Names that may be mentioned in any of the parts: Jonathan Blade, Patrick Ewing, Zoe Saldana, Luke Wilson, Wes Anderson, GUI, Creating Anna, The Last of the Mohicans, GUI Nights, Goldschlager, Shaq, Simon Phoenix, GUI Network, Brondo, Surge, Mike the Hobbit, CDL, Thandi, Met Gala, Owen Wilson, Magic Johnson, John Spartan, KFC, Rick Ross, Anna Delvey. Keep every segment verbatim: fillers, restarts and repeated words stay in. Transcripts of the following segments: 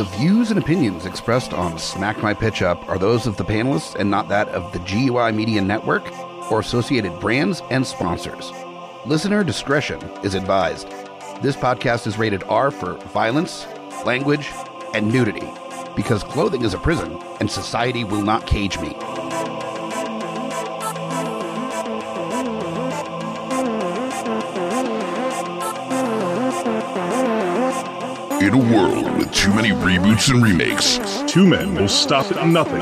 The views and opinions expressed on Smack My Pitch Up are those of the panelists and not that of the G U I Media Network or associated brands and sponsors. Listener discretion is advised. This podcast is rated R for violence, language, and nudity, because clothing is a prison and society will not cage me. In a world with too many reboots and remakes, two men will stop it on nothing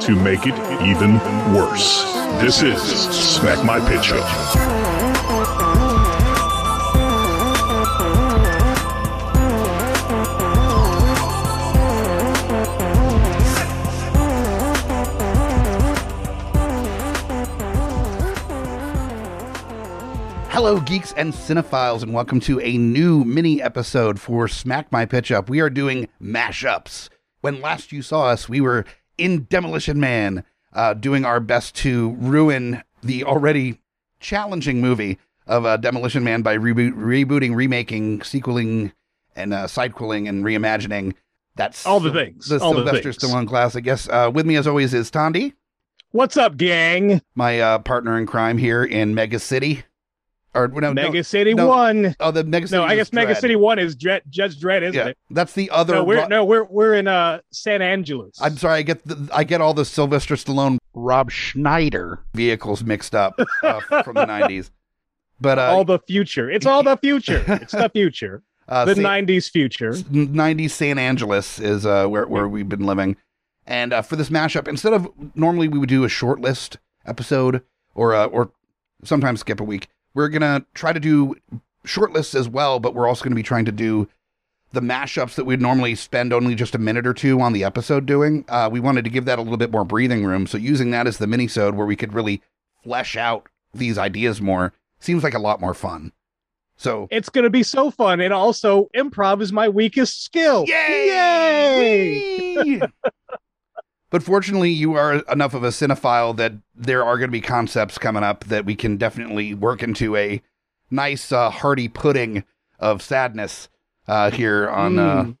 to make it even worse. This is Smack My Pitch Up. Hello, geeks and cinephiles, and welcome to a new mini-episode for Smack My Pitch Up. We are doing mashups. When last you saw us, we were in Demolition Man, uh, doing our best to ruin the already challenging movie of uh, Demolition Man by reboot, rebooting, remaking, sequeling, and uh, sidequeling and reimagining. That's all the things. The all Sylvester the things. Stallone classic. Yes, uh, with me as always is Tondi. What's up, gang? My uh, partner in crime here in Mega City. Or, no, Mega no, City no. One. Oh, the Mega City. No, I guess Dredd. Mega City One is Dredd, Judge Dredd, isn't yeah, it? That's the other. No, we're ro- no, we're we're in uh, San Angeles. I'm sorry, I get the, I get all the Sylvester Stallone, Rob Schneider vehicles mixed up uh, from the nineties. But uh, all the future. It's all the future. It's the future. uh, the San, nineties future. nineties San Angeles is uh, where where yeah. we've been living. And uh, for this mashup, instead of normally we would do a short list episode or uh, or sometimes skip a week. We're going to try to do short lists as well, but we're also going to be trying to do the mashups that we'd normally spend only just a minute or two on the episode doing. Uh, we wanted to give that a little bit more breathing room. So using that as the mini-sode where we could really flesh out these ideas more seems like a lot more fun. So it's going to be so fun. And also, improv is my weakest skill. Yay! Yay! But fortunately, you are enough of a cinephile that there are going to be concepts coming up that we can definitely work into a nice, uh, hearty pudding of sadness uh, here on uh,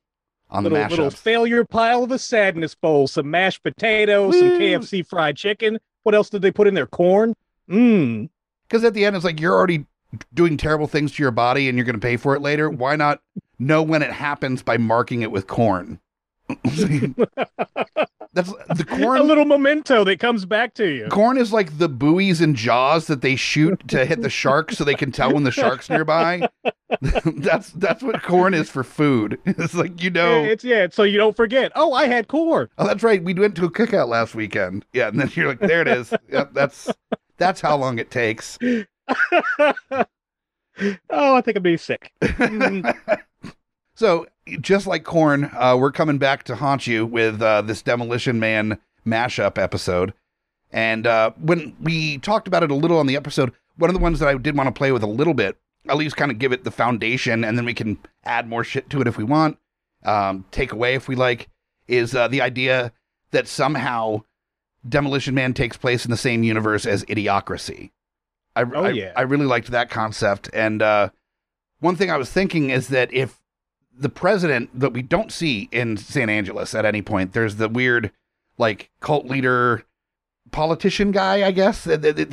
on little, the mashups. Little failure pile of a sadness bowl, some mashed potatoes, Woo! some K F C fried chicken. What else did they put in there? Corn? Mmm. Because at the end, it's like you're already doing terrible things to your body and you're going to pay for it later. Why not know when it happens by marking it with corn? That's the corn. A little memento that comes back to you. Corn is like the buoys and jaws that they shoot to hit the shark so they can tell when the shark's nearby. that's that's what corn is for food. It's like, you know. It's yeah, so you don't forget. Oh, I had corn. Oh, that's right. We went to a cookout last weekend. Yeah, and then you're like, there it is. Yep, that's that's how long it takes. Oh, I think I'm being sick. So, just like corn, uh, we're coming back to haunt you with uh, this Demolition Man mashup episode. And uh, when we talked about it a little on the episode, one of the ones that I did want to play with a little bit, at least kind of give it the foundation, and then we can add more shit to it if we want, um, take away if we like, is uh, the idea that somehow Demolition Man takes place in the same universe as Idiocracy. I, oh, I, yeah. I really liked that concept. And uh, one thing I was thinking is that if the president that we don't see in San Angeles at any point, there's the weird, like, cult leader politician guy, I guess.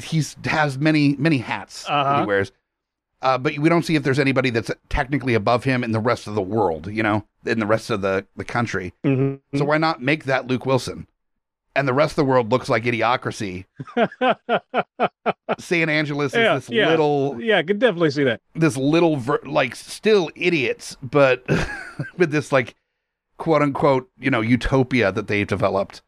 He has many, many hats uh-huh. that he wears. Uh, but we don't see if there's anybody that's technically above him in the rest of the world, you know, in the rest of the, the country. Mm-hmm. So why not make that Luke Wilson? And the rest of the world looks like Idiocracy. San Angeles is yeah, this yeah. little... Yeah, I could definitely see that. This little, ver- like, still idiots, but with this, like, quote-unquote, you know, utopia that they've developed.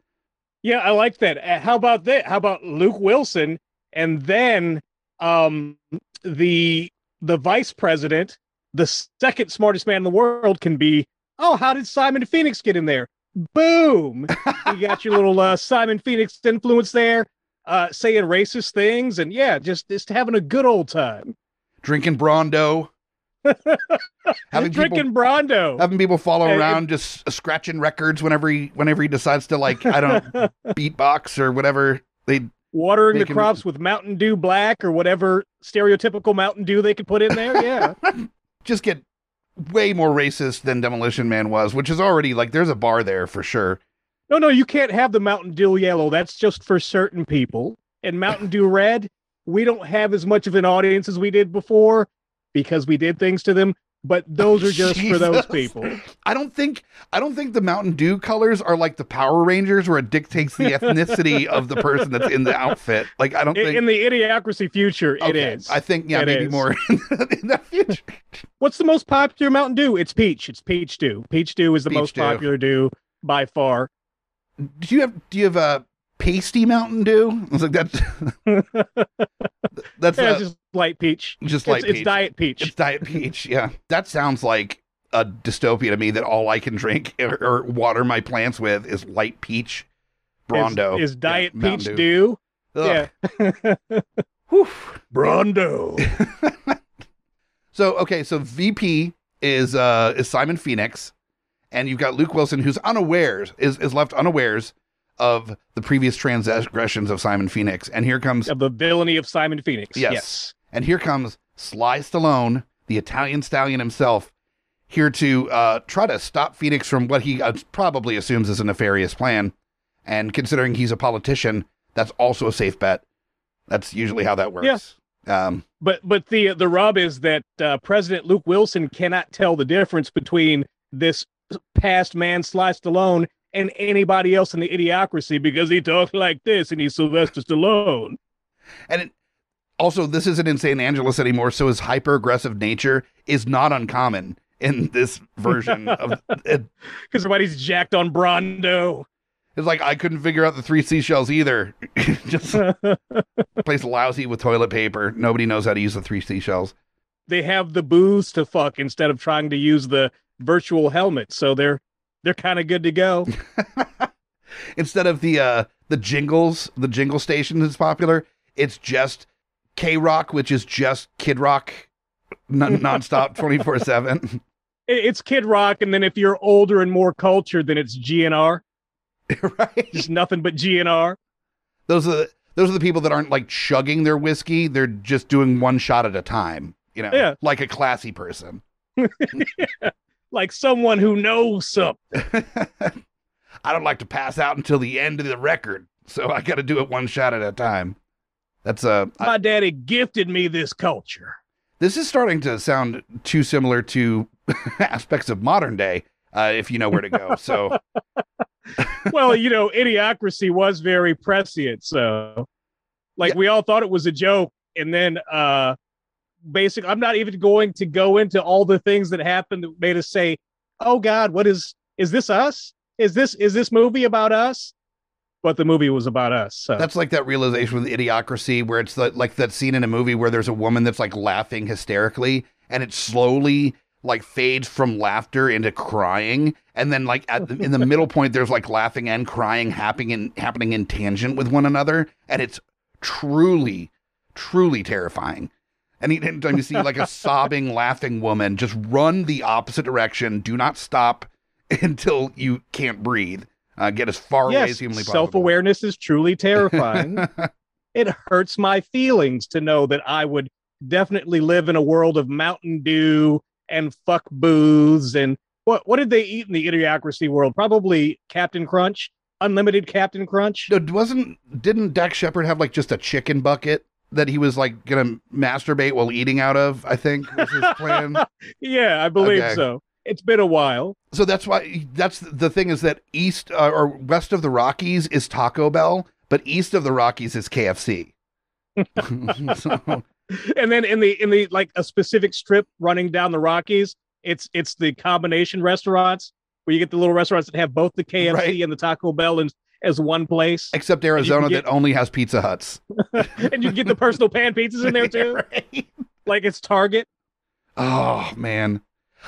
Yeah, I like that. How about that? How about Luke Wilson? And then um, the the vice president, the second smartest man in the world, can be, oh, how did Simon Phoenix get in there? Boom! You got your little uh, Simon Phoenix influence there, uh, saying racist things, and yeah, just, just having a good old time. Drinking Brondo. having Drinking people, Brondo. Having people follow and around, it, just scratching records whenever he, whenever he decides to, like, I don't know, beatbox or whatever. They Watering the him... crops with Mountain Dew Black or whatever stereotypical Mountain Dew they could put in there, yeah. Just get way more racist than Demolition Man was, which is already like there's a bar there for sure. No, no, you can't have the Mountain Dew Yellow. That's just for certain people. And Mountain Dew Red, we don't have as much of an audience as we did before because we did things to them. But those are just Jesus. for those people. I don't think I don't think the Mountain Dew colors are like the Power Rangers where it dictates the ethnicity of the person that's in the outfit. Like I don't in, think in the Idiocracy future okay. it is. I think yeah, it maybe is. more in the, in the future. What's the most popular Mountain Dew? It's peach. It's peach dew. Peach dew is the peach most dew. popular dew by far. Do you have do you have a pasty Mountain Dew? I was like that's that's yeah, a, just light peach. Just light it's, peach. It's diet peach. It's diet peach. Yeah, that sounds like a dystopia to me. That all I can drink or, or water my plants with is light peach. Brondo is, is diet yeah, peach dew. Ugh. Yeah. Whew. Brondo. So okay, so V P is uh, is Simon Phoenix, and you've got Luke Wilson, who's unawares is is left unawares of the previous transgressions of Simon Phoenix. And here comes... Of the villainy of Simon Phoenix. Yes. yes. And here comes Sly Stallone, the Italian stallion himself, here to uh, try to stop Phoenix from what he uh, probably assumes is a nefarious plan. And considering he's a politician, that's also a safe bet. That's usually how that works. Yes. Yeah. Um, but but the, the rub is that uh, President Luke Wilson cannot tell the difference between this past man, Sly Stallone, and anybody else in the Idiocracy because he talks like this and he's Sylvester Stallone. And it, also, this isn't in San Angeles anymore, so his hyper-aggressive nature is not uncommon in this version of it. Because everybody's jacked on Brondo. It's like, I couldn't figure out the three seashells either. Just place lousy with toilet paper. Nobody knows how to use the three seashells. They have the booze to fuck instead of trying to use the virtual helmet, so they're They're kind of good to go. Instead of the uh, the jingles, the jingle station is popular. It's just K-Rock, which is just Kid Rock non- nonstop twenty-four seven. It's Kid Rock. And then if you're older and more cultured, then it's G N R. Right. Just nothing but G N R. Those are, the, those are the people that aren't like chugging their whiskey. They're just doing one shot at a time, you know, yeah. like a classy person. Yeah. Like someone who knows something. I don't like to pass out until the end of the record, so I got to do it one shot at a time. That's uh, My I, daddy gifted me this culture. This is starting to sound too similar to aspects of modern day, uh, if you know where to go. So, Well, you know, Idiocracy was very prescient, so. Like, yeah. we all thought it was a joke, and then... uh. Basically, I'm not even going to go into all the things that happened that made us say, oh, God, what is is this us? Is this is this movie about us? But the movie was about us. So. That's like that realization with Idiocracy where it's like, like that scene in a movie where there's a woman that's like laughing hysterically and it slowly like fades from laughter into crying. And then like at the, in the middle point, there's like laughing and crying happening in, happening in tangent with one another. And it's truly, truly terrifying. Anytime you see like a sobbing, laughing woman, just run the opposite direction. Do not stop until you can't breathe. Uh, get as far yes, away as humanly possible. Self-awareness is truly terrifying. It hurts my feelings to know that I would definitely live in a world of Mountain Dew and fuck booths. And what what did they eat in the Idiocracy world? Probably Captain Crunch, unlimited Captain Crunch. No, wasn't didn't Dak Shepard have like just a chicken bucket that he was like gonna masturbate while eating out of, I think was his plan. Yeah, I believe okay. so. It's been a while. So that's why that's the thing is that east uh, or west of the Rockies is Taco Bell, but east of the Rockies is K F C. So. And then in the in the like a specific strip running down the Rockies, it's it's the combination restaurants where you get the little restaurants that have both the K F C right. and the Taco Bell and. As one place. Except Arizona get, that only has Pizza Huts. And you get the personal pan pizzas in there too. Yeah, right? Like it's Target. Oh man.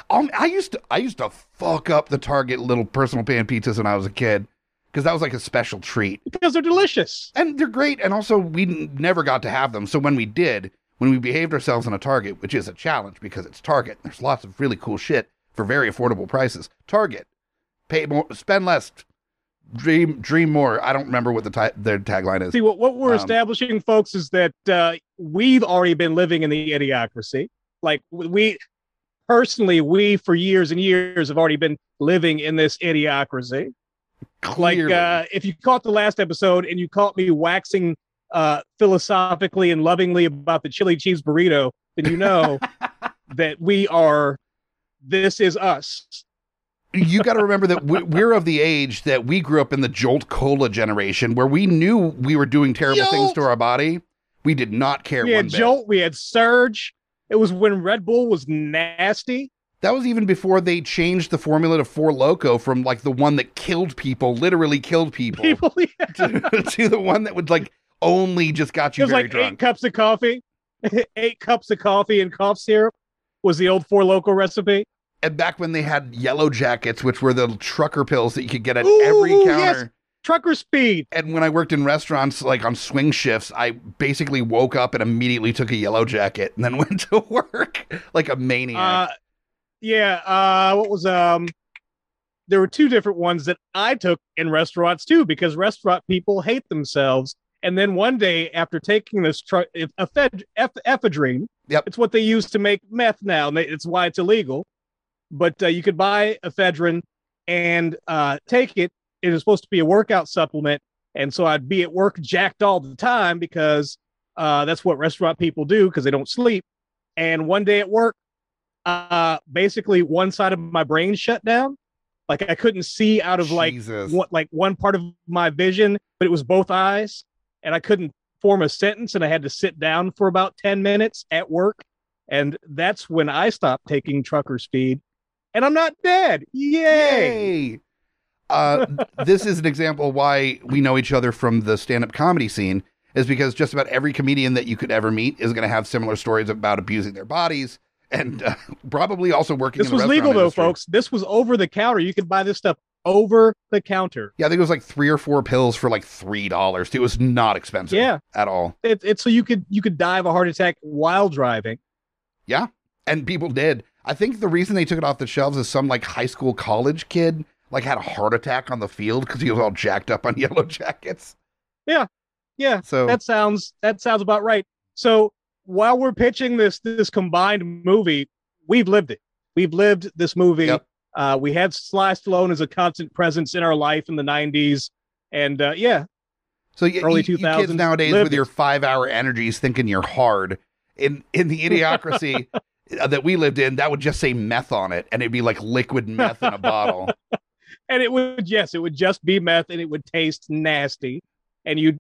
Um, I used to I used to fuck up the Target little personal pan pizzas when I was a kid. Because that was like a special treat. Because they're delicious. And they're great. And also we n- never got to have them. So when we did, when we behaved ourselves in a Target, which is a challenge because it's Target. There's lots of really cool shit for very affordable prices. Target. Pay more, spend less. Dream, dream more. I don't remember what the t- their tagline is. See, what, what we're um, establishing, folks, is that uh, we've already been living in the Idiocracy. Like we, personally, we for years and years have already been living in this idiocracy. Clearly. Like, uh, if you caught the last episode and you caught me waxing uh, philosophically and lovingly about the chili cheese burrito, then you know that we are, this is us. You got to remember that we're of the age that we grew up in the Jolt Cola generation, where we knew we were doing terrible Jolt. things to our body. We did not care. We had one bit. Jolt, we had Surge. It was when Red Bull was nasty. That was even before they changed the formula to Four Loko from like the one that killed people, literally killed people, people yeah. to, to the one that would like only just got you it was very like drunk. Eight cups of coffee, eight cups of coffee and cough syrup was the old Four Loko recipe. And back when they had Yellow Jackets, which were the trucker pills that you could get at Ooh, every counter. Yes. Trucker speed. And when I worked in restaurants, like on swing shifts, I basically woke up and immediately took a Yellow Jacket and then went to work like a maniac. Uh, yeah. Uh, what was, um, there were two different ones that I took in restaurants too, because restaurant people hate themselves. And then one day after taking this tru- ephedrine, ephedrine, yep. it's what they use to make meth now. And they, it's why it's illegal, but uh, you could buy ephedrine and uh, take it. It was supposed to be a workout supplement. And so I'd be at work jacked all the time because uh, that's what restaurant people do because they don't sleep. And one day at work, uh, basically one side of my brain shut down. Like I couldn't see out of like what, like one part of my vision, but it was both eyes. And I couldn't form a sentence. And I had to sit down for about ten minutes at work. And that's when I stopped taking trucker speed. And I'm not dead. Yay! Yay. Uh, this is an example why we know each other from the stand-up comedy scene is because just about every comedian that you could ever meet is going to have similar stories about abusing their bodies and uh, probably also working in the restaurant industry. This was legal though, folks. This was over the counter. You could buy this stuff over the counter. Yeah, I think it was like three or four pills for like three dollars. It was not expensive yeah. at all. It's it, so you could, you could die of a heart attack while driving. Yeah. And people did. I think the reason they took it off the shelves is some like high school college kid like had a heart attack on the field because he was all jacked up on Yellow Jackets. Yeah. Yeah. So that sounds, that sounds about right. So while we're pitching this, this combined movie, we've lived it. We've lived this movie. Yep. Uh, we had Sly Stallone as a constant presence in our life in the nineties. And uh, yeah. So you, early you, two thousands, you kids nowadays with your five hour energies thinking you're hard in, in the idiocracy that we lived in, that would just say meth on it. And it'd be like liquid meth in a bottle. And it would, yes, it would just be meth and it would taste nasty. And you'd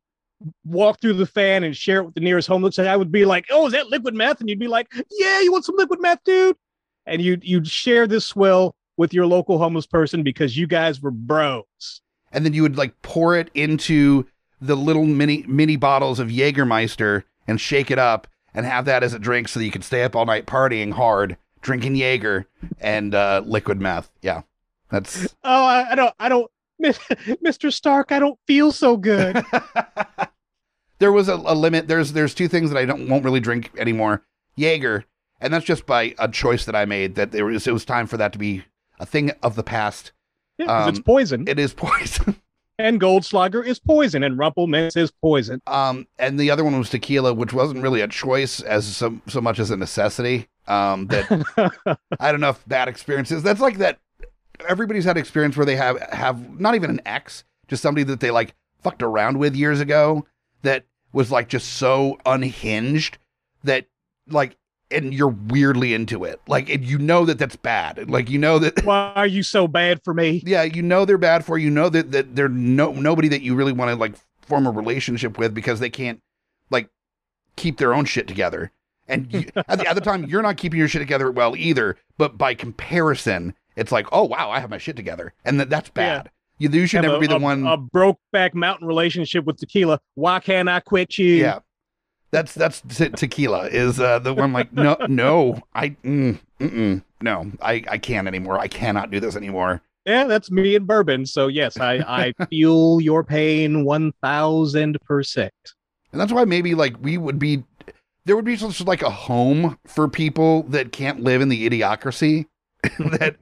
walk through the fan and share it with the nearest homeless. And I would be like, oh, is that liquid meth? And you'd be like, yeah, you want some liquid meth, dude? And you'd, you'd share this swill with your local homeless person because you guys were bros. And then you would like pour it into the little mini, mini bottles of Jägermeister and shake it up and have that as a drink so that you could stay up all night partying hard, drinking Jaeger and uh, liquid meth. Yeah. That's oh, I, I don't, I don't, Mister Stark, I don't feel so good. There was a, a limit. There's, there's two things that I don't, won't really drink anymore. Jaeger. And that's just by a choice that I made that there was, it was time for that to be a thing of the past. Yeah, um, it's poison. It is poison. And Goldschlager is poison and Rumpelmintz is poison. Um, and the other one was tequila, which wasn't really a choice as so, so much as a necessity. Um, that I don't know if bad experiences, that's like that. Everybody's had experience where they have, have not even an ex, just somebody that they like fucked around with years ago that was like just so unhinged that like, and you're weirdly into it. Like, and you know that that's bad. Like, you know that. Why are you so bad for me? Yeah. You know, they're bad for you. You know that, that they're no, nobody that you really want to like form a relationship with because they can't like keep their own shit together. And you, at the other time, you're not keeping your shit together well either, but by comparison, it's like, oh, wow, I have my shit together. And th- that's bad. Yeah. You, you should have never a, be the a, one. A broke back mountain relationship with tequila. Why can't I quit you? Yeah. That's that's te- tequila is uh, the one like, no, no, I mm, mm-mm, no, I, I can't anymore. I cannot do this anymore. Yeah, that's me and bourbon. So, yes, I, I feel your pain one thousand percent. And that's why maybe like we would be there would be such like a home for people that can't live in the idiocracy. That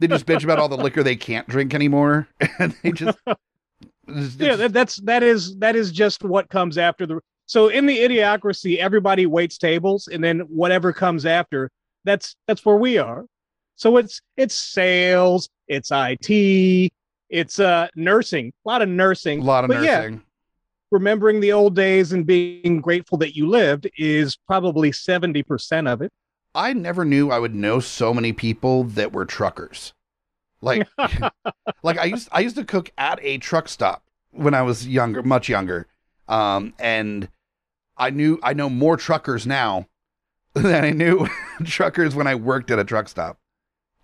they just bitch about all the liquor they can't drink anymore, and they just yeah. That, that's that is that is just what comes after the. So in the idiocracy, everybody waits tables, and then whatever comes after, That's that's where we are. So it's it's sales, it's I T, it's uh, nursing, a lot of nursing, a lot of but nursing. Yeah, remembering the old days and being grateful that you lived is probably seventy percent of it. I never knew I would know so many people that were truckers. Like, like I used I used to cook at a truck stop when I was younger, much younger, um, and I knew I know more truckers now than I knew truckers when I worked at a truck stop.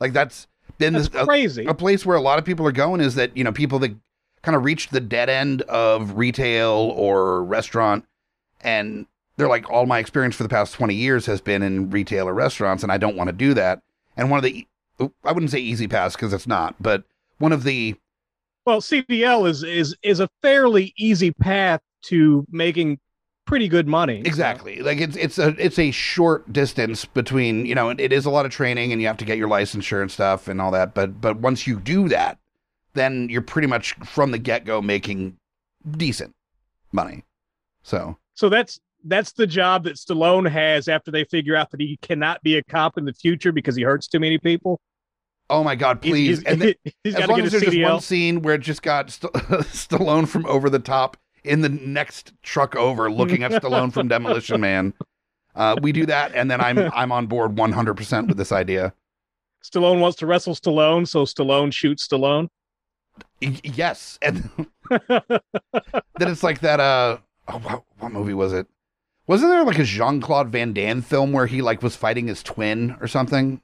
Like that's been that's this, crazy. A, a place where a lot of people are going is that, you know, people that kind of reached the dead end of retail or restaurant, and they're like, all my experience for the past twenty years has been in retail or restaurants, and I don't want to do that. And one of the, I wouldn't say easy pass because it's not, but one of the, well, C D L is is is a fairly easy path to making pretty good money. Exactly. So. Like it's it's a it's a short distance between, you know, it, it is a lot of training and you have to get your licensure and stuff and all that, but but once you do that, then you're pretty much from the get-go making decent money. So So that's that's the job that Stallone has after they figure out that he cannot be a cop in the future because he hurts too many people. Oh my God, please. He's, and then, he's as long as there's just one scene where it just got St- Stallone from Over the Top in the next truck over looking at Stallone from Demolition Man. Uh, we do that, and then I'm I'm on board one hundred percent with this idea. Stallone wants to wrestle Stallone, so Stallone shoots Stallone? Y- yes. And then it's like that, uh, oh, what, what movie was it? Wasn't there like a Jean-Claude Van Damme film where he like was fighting his twin or something?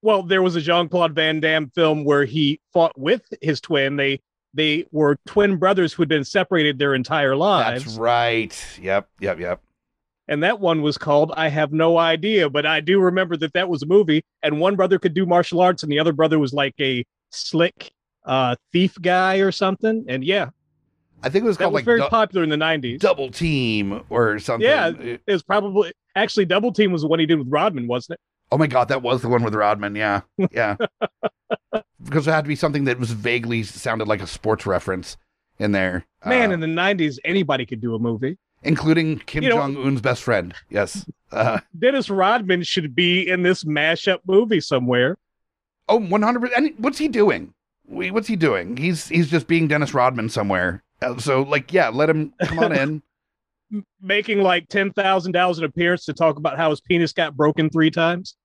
Well, there was a Jean-Claude Van Damme film where he fought with his twin. They they were twin brothers who had been separated their entire lives. That's right. Yep, yep, yep. And that one was called I Have No Idea, but I do remember that that was a movie, and one brother could do martial arts, and the other brother was like a slick uh, thief guy or something, and yeah. I think it was that called was like very du- popular in the nineties. Double Team or something. Yeah, it was probably... Actually, Double Team was the one he did with Rodman, wasn't it? Oh my God, that was the one with Rodman, yeah, yeah. Because it had to be something that was vaguely sounded like a sports reference in there. Man, uh, in the nineties, anybody could do a movie. Including Kim you know, Jong-un's best friend, yes. Uh, Dennis Rodman should be in this mashup movie somewhere. Oh, one hundred percent. And what's he doing? What's he doing? He's, he's just being Dennis Rodman somewhere. So, like, yeah, let him come on in. Making like ten thousand dollars an appearance to talk about how his penis got broken three times.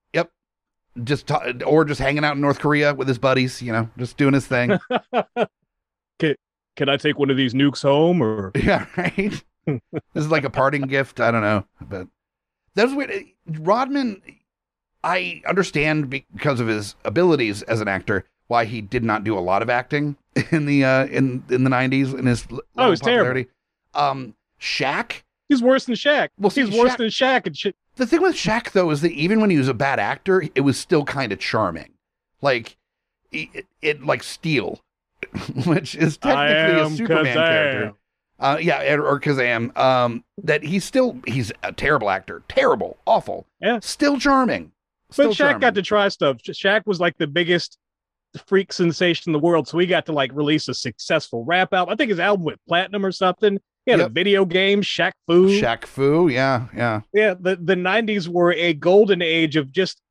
Just ta- or just hanging out in North Korea with his buddies, you know, just doing his thing. can, can I take one of these nukes home? Or yeah, right. This is like a parting gift. I don't know, but that's weird. Rodman, I understand because of his abilities as an actor why he did not do a lot of acting in the uh, in in the nineties in his oh, it's terrible. Um, Shaq, he's worse than Shaq. Well, he's Shaq- worse than Shaq and shit. The thing with Shaq, though, is that even when he was a bad actor, it was still kind of charming. Like, it, it like Steel, which is technically a Superman character. Uh, yeah, or Kazam. Um, that he's still, he's a terrible actor. Terrible. Awful. Yeah. Still charming. Still but Shaq charming. Got to try stuff. Shaq was like the biggest freak sensation in the world, so he got to like release a successful rap album. I think his album went platinum or something. He had yep. a video game, Shaq Fu. Shaq Fu, yeah, yeah. Yeah, the, the nineties were a golden age of just,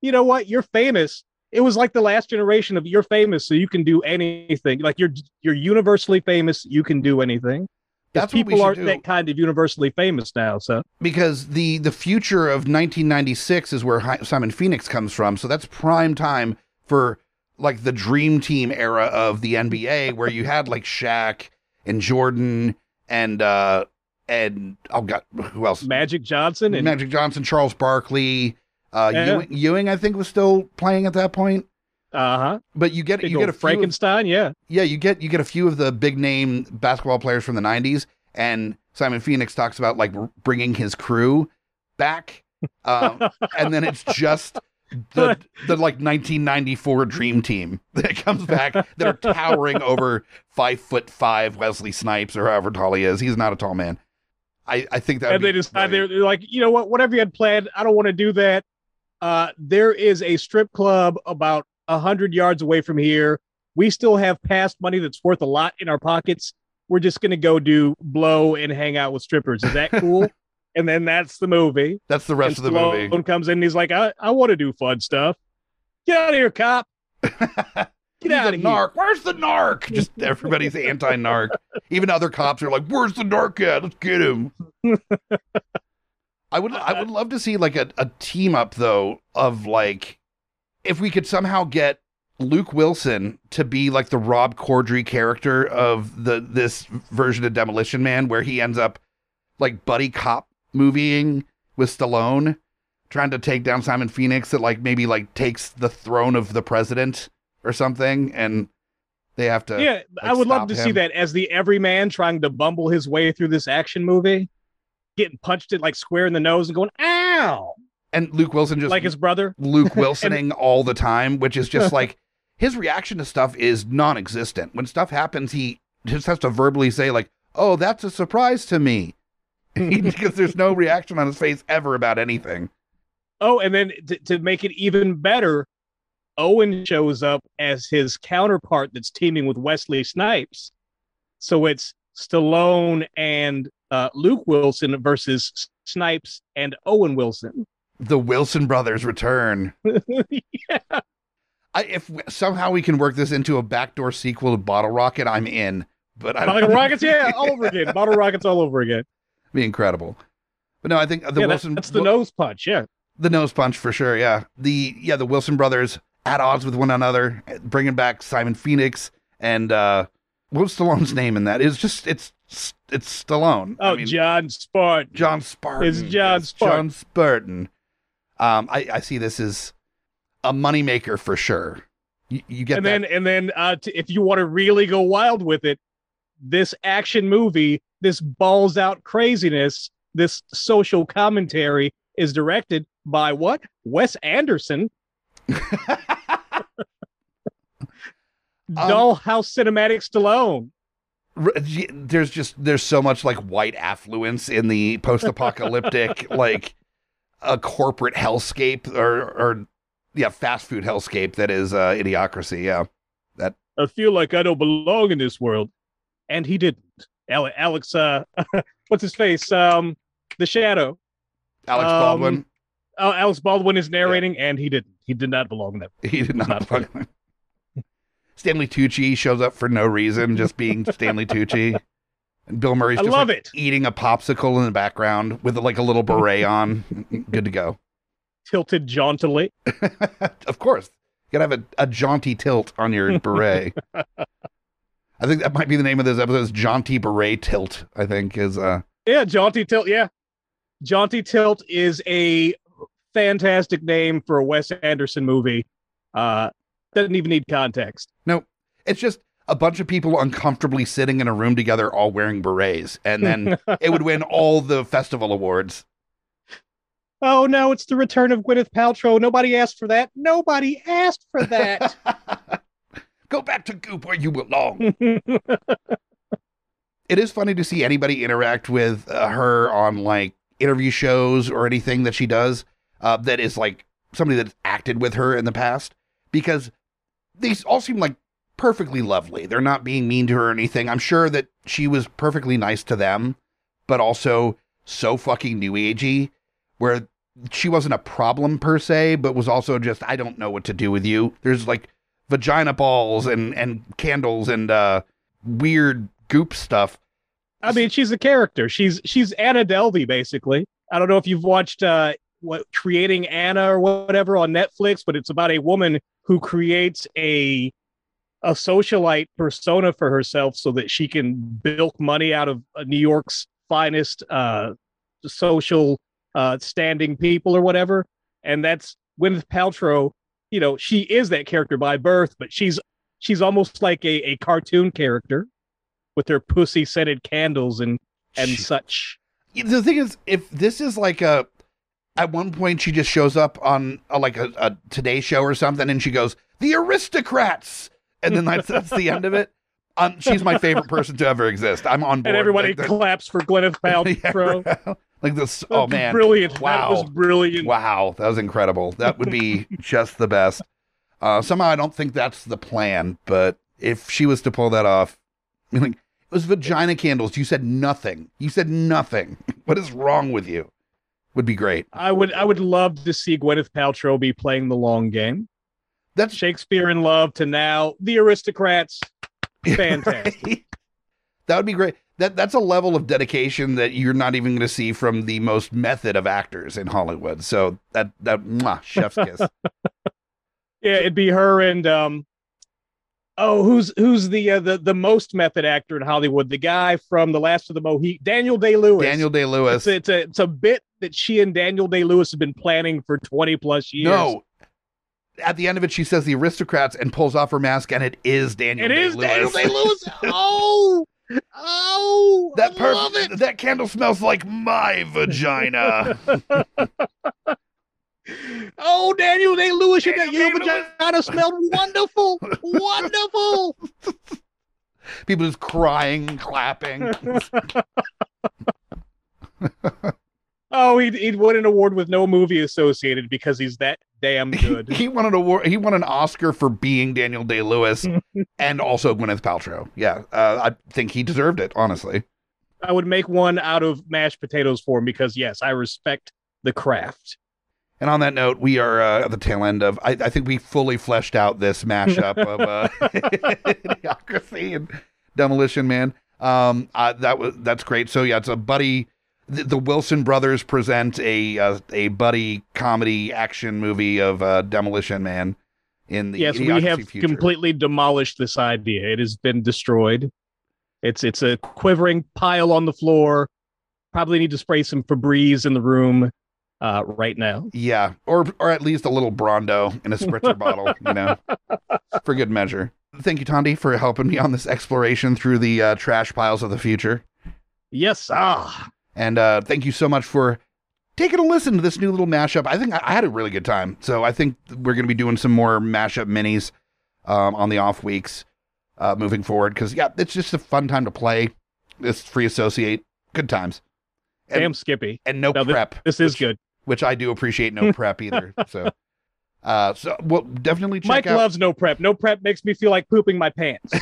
you know what, you're famous. It was like the last generation of you're famous, so you can do anything. Like, you're you're universally famous, you can do anything. That's people aren't do. That kind of universally famous now, so. Because the, the future of nineteen ninety-six is where Simon Phoenix comes from, so that's prime time for, like, the Dream Team era of the N B A, where you had, like, Shaq and Jordan... And, uh, and, oh God, who else? Magic Johnson. And- Magic Johnson, Charles Barkley, uh, yeah. Ewing, Ewing, I think was still playing at that point. Uh-huh. But you get, big you get a Frankenstein. Of, yeah. Yeah. You get, you get a few of the big name basketball players from the nineties, and Simon Phoenix talks about like bringing his crew back. Um, and then it's just the, the like nineteen ninety-four Dream Team that comes back that are towering over five foot five Wesley Snipes or however tall he is. He's not a tall man. I, I think that. And they decide they're, they're like, you know what, whatever you had planned, I don't want to do that. Uh, there is a strip club about a hundred yards away from here. We still have past money that's worth a lot in our pockets. We're just going to go do blow and hang out with strippers. Is that cool? And then that's the movie. That's the rest and of the Stallone movie. Comes in and he's like, I, I want to do fun stuff. Get out of here, cop. Get he's out of here. Narc. Where's the narc? Just everybody's anti-narc. Even other cops are like, where's the narc at? Let's get him. I would I would love to see like a, a team up though of like if we could somehow get Luke Wilson to be like the Rob Corddry character of the this version of Demolition Man where he ends up like buddy cop movieing with Stallone trying to take down Simon Phoenix that like maybe like takes the throne of the president or something and they have to Yeah, like, I would love to him. see that as the everyman trying to bumble his way through this action movie, getting punched it like square in the nose and going, ow! And Luke Wilson just like his brother Luke Wilsoning and, all the time, which is just like his reaction to stuff is non-existent. When stuff happens, he just has to verbally say like, oh, that's a surprise to me. Because there's no reaction on his face ever about anything. Oh, and then to, to make it even better, Owen shows up as his counterpart that's teaming with Wesley Snipes. So it's Stallone and uh, Luke Wilson versus Snipes and Owen Wilson. The Wilson brothers return. Yeah. I, if we, somehow we can work this into a backdoor sequel to Bottle Rocket, I'm in. But I Bottle Rockets, yeah, all over again. Bottle Rockets all over again. Be incredible. But no, I think the yeah, Wilson... That's the Wil- nose punch, yeah. The nose punch, for sure, yeah. The yeah, the Wilson brothers at odds with one another, bringing back Simon Phoenix and... uh what was Stallone's name in that? It's just, it's it's Stallone. Oh, I mean, John Spartan. John Spartan. It's John Spartan. John Spartan. Um, I, I see this as... a moneymaker for sure. You, you get and that. Then, and then uh, t- if you want to really go wild with it, this action movie, this balls out craziness, this social commentary is directed by what? Wes Anderson. Dollhouse Cinematic Stallone. There's just, there's so much like white affluence in the post-apocalyptic, like a corporate hellscape or, or, yeah, fast food hellscape that is uh, Idiocracy, yeah. that I feel like I don't belong in this world. And he didn't. Alex, uh, what's his face? Um, the Shadow. Alex um, Baldwin. Oh, Alex Baldwin is narrating, yeah. And he didn't. He did not belong in that. He did not, not belong in that. Stanley Tucci shows up for no reason, just being Stanley Tucci. And Bill Murray's just I love like, it. eating a popsicle in the background with like a little beret on. Good to go. Tilted jauntily. Of course. You gotta have a, a jaunty tilt on your beret. I think that might be the name of this episode, is Jaunty Beret Tilt, I think is uh Yeah, Jaunty Tilt, yeah. Jaunty Tilt is a fantastic name for a Wes Anderson movie. Uh doesn't even need context. No. It's just a bunch of people uncomfortably sitting in a room together all wearing berets, and then it would win all the festival awards. Oh, no, it's the return of Gwyneth Paltrow. Nobody asked for that. Nobody asked for that. Go back to Goop where you belong. It is funny to see anybody interact with uh, her on, like, interview shows or anything that she does uh, that is, like, somebody that's acted with her in the past. Because these all seem, like, perfectly lovely. They're not being mean to her or anything. I'm sure that she was perfectly nice to them, but also so fucking new agey where she wasn't a problem per se, but was also just, I don't know what to do with you. There's like vagina balls and, and candles and uh, weird goop stuff. I mean, she's a character. She's she's Anna Delvey, basically. I don't know if you've watched uh, what Creating Anna or whatever on Netflix, but it's about a woman who creates a a socialite persona for herself so that she can bilk money out of New York's finest uh, social uh, standing people or whatever. And that's Gwyneth Paltrow. You know, she is that character by birth, but she's, she's almost like a, a cartoon character with her pussy scented candles and, and she, such. The thing is, if this is like a, at one point she just shows up on a, like a, a Today Show or something. And she goes, the aristocrats. And then that's, that's the end of it. Um, she's my favorite person to ever exist. I'm on board. And everybody like, claps for Gwyneth Paltrow. Yeah, like this, oh man. Brilliant. Wow. That was brilliant. Wow. That was incredible. That would be just the best. Uh, somehow I don't think that's the plan, but if she was to pull that off, I mean, like, Those vagina candles. You said nothing. You said nothing. What is wrong with you? Would be great. I would I would love to see Gwyneth Paltrow be playing the long game. That's Shakespeare in Love to now The Aristocrats. Fantastic. Right? That would be great. That that's a level of dedication that you're not even going to see from the most method of actors in Hollywood. So that that mwah, chef's kiss. Yeah, it'd be her and um oh, who's who's the uh, the the most method actor in Hollywood? The guy from The Last of the Mohicans, Daniel Day-Lewis. Daniel Day-Lewis. It's, it's a it's a bit that she and Daniel Day-Lewis have been planning for twenty plus years. No. At the end of it, she says The Aristocrats and pulls off her mask, and it is Daniel Day-Lewis. It Day is Lewis. Daniel Day-Lewis. Oh. Oh, that I love it. That candle smells like my vagina. Oh, Daniel Day-Lewis, your vagina smelled wonderful. Wonderful. People just crying, clapping. Oh, he'd, he'd won an award with no movie associated because he's that damn good. He, he won an award. He won an Oscar for being Daniel Day-Lewis and also Gwyneth Paltrow. Yeah, uh, I think he deserved it, honestly. I would make one out of mashed potatoes for him because, yes, I respect the craft. And on that note, we are uh, at the tail end of, I, I think we fully fleshed out this mashup of uh, Idiocracy and Demolition Man. Um, uh, that was that's great. So, yeah, it's a buddy. The Wilson brothers present a uh, a buddy comedy action movie of uh, Demolition Man. In the yes, we have future. Completely demolished this idea. It has been destroyed. It's it's a quivering pile on the floor. Probably need to spray some Febreze in the room uh, right now. Yeah, or or at least a little Brondo in a spritzer bottle, you know, for good measure. Thank you, Tondi, for helping me on this exploration through the uh, trash piles of the future. Yes, ah. And uh, thank you so much for taking a listen to this new little mashup. I think I, I had a really good time. So I think we're going to be doing some more mashup minis um, on the off weeks uh, moving forward. Because, yeah, it's just a fun time to play. It's free associate. Good times. And, damn Skippy. And no, no prep. This, this is which, good. Which I do appreciate no prep either. So uh, so we'll definitely check Mike out. Mike loves no prep. No prep makes me feel like pooping my pants.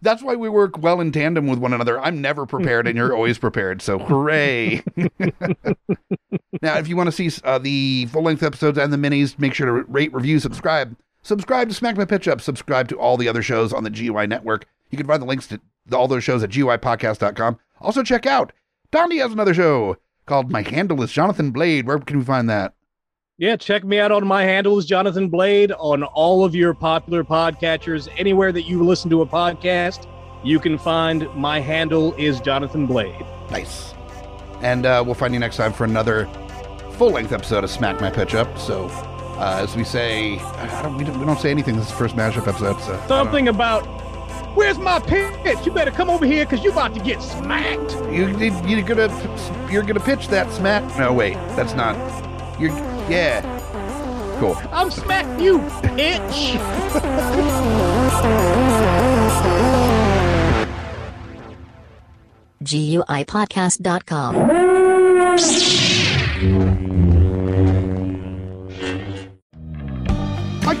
That's why we work well in tandem with one another. I'm never prepared and you're always prepared. So hooray. Now, if you want to see uh, the full length episodes and the minis, make sure to rate, review, subscribe, subscribe to Smack My Pitch Up, subscribe to all the other shows on the G U I network. You can find the links to all those shows at G U I podcast dot com. Also check out Tondi has another show called My Handle is Jonathan Blade. Where can we find that? Yeah, check me out on My Handle is Jonathan Blade on all of your popular podcatchers. Anywhere that you listen to a podcast, you can find My Handle is Jonathan Blade. Nice. And uh, we'll find you next time for another full-length episode of Smack My Pitch Up. So uh, as we say, I don't, we, don't, we don't say anything. This is the first mashup episode. So something about, where's my pitch? You better come over here because you're about to get smacked. You, you, you're gonna, you're gonna pitch that smack. No, wait, that's not... You're, yeah. Cool. I'm smacking you, bitch. G U I podcast dot com. Mike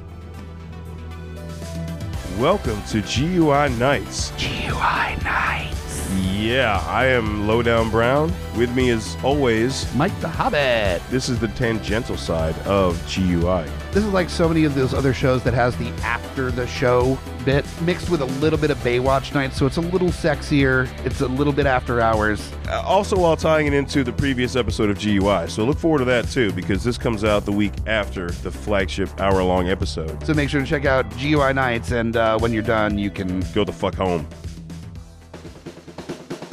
Welcome to G U I Nights. G U I Nights. Yeah, I am Lowdown Brown. With me, as always, Mike the Hobbit. This is the tangential side of G U I. This is like so many of those other shows that has the after the show bit mixed with a little bit of Baywatch Nights, so it's a little sexier. It's a little bit after hours. Uh, also, while tying it into the previous episode of G U I, so look forward to that too, because this comes out the week after the flagship hour-long episode. So make sure to check out G U I Nights, and uh, when you're done, you can go the fuck home.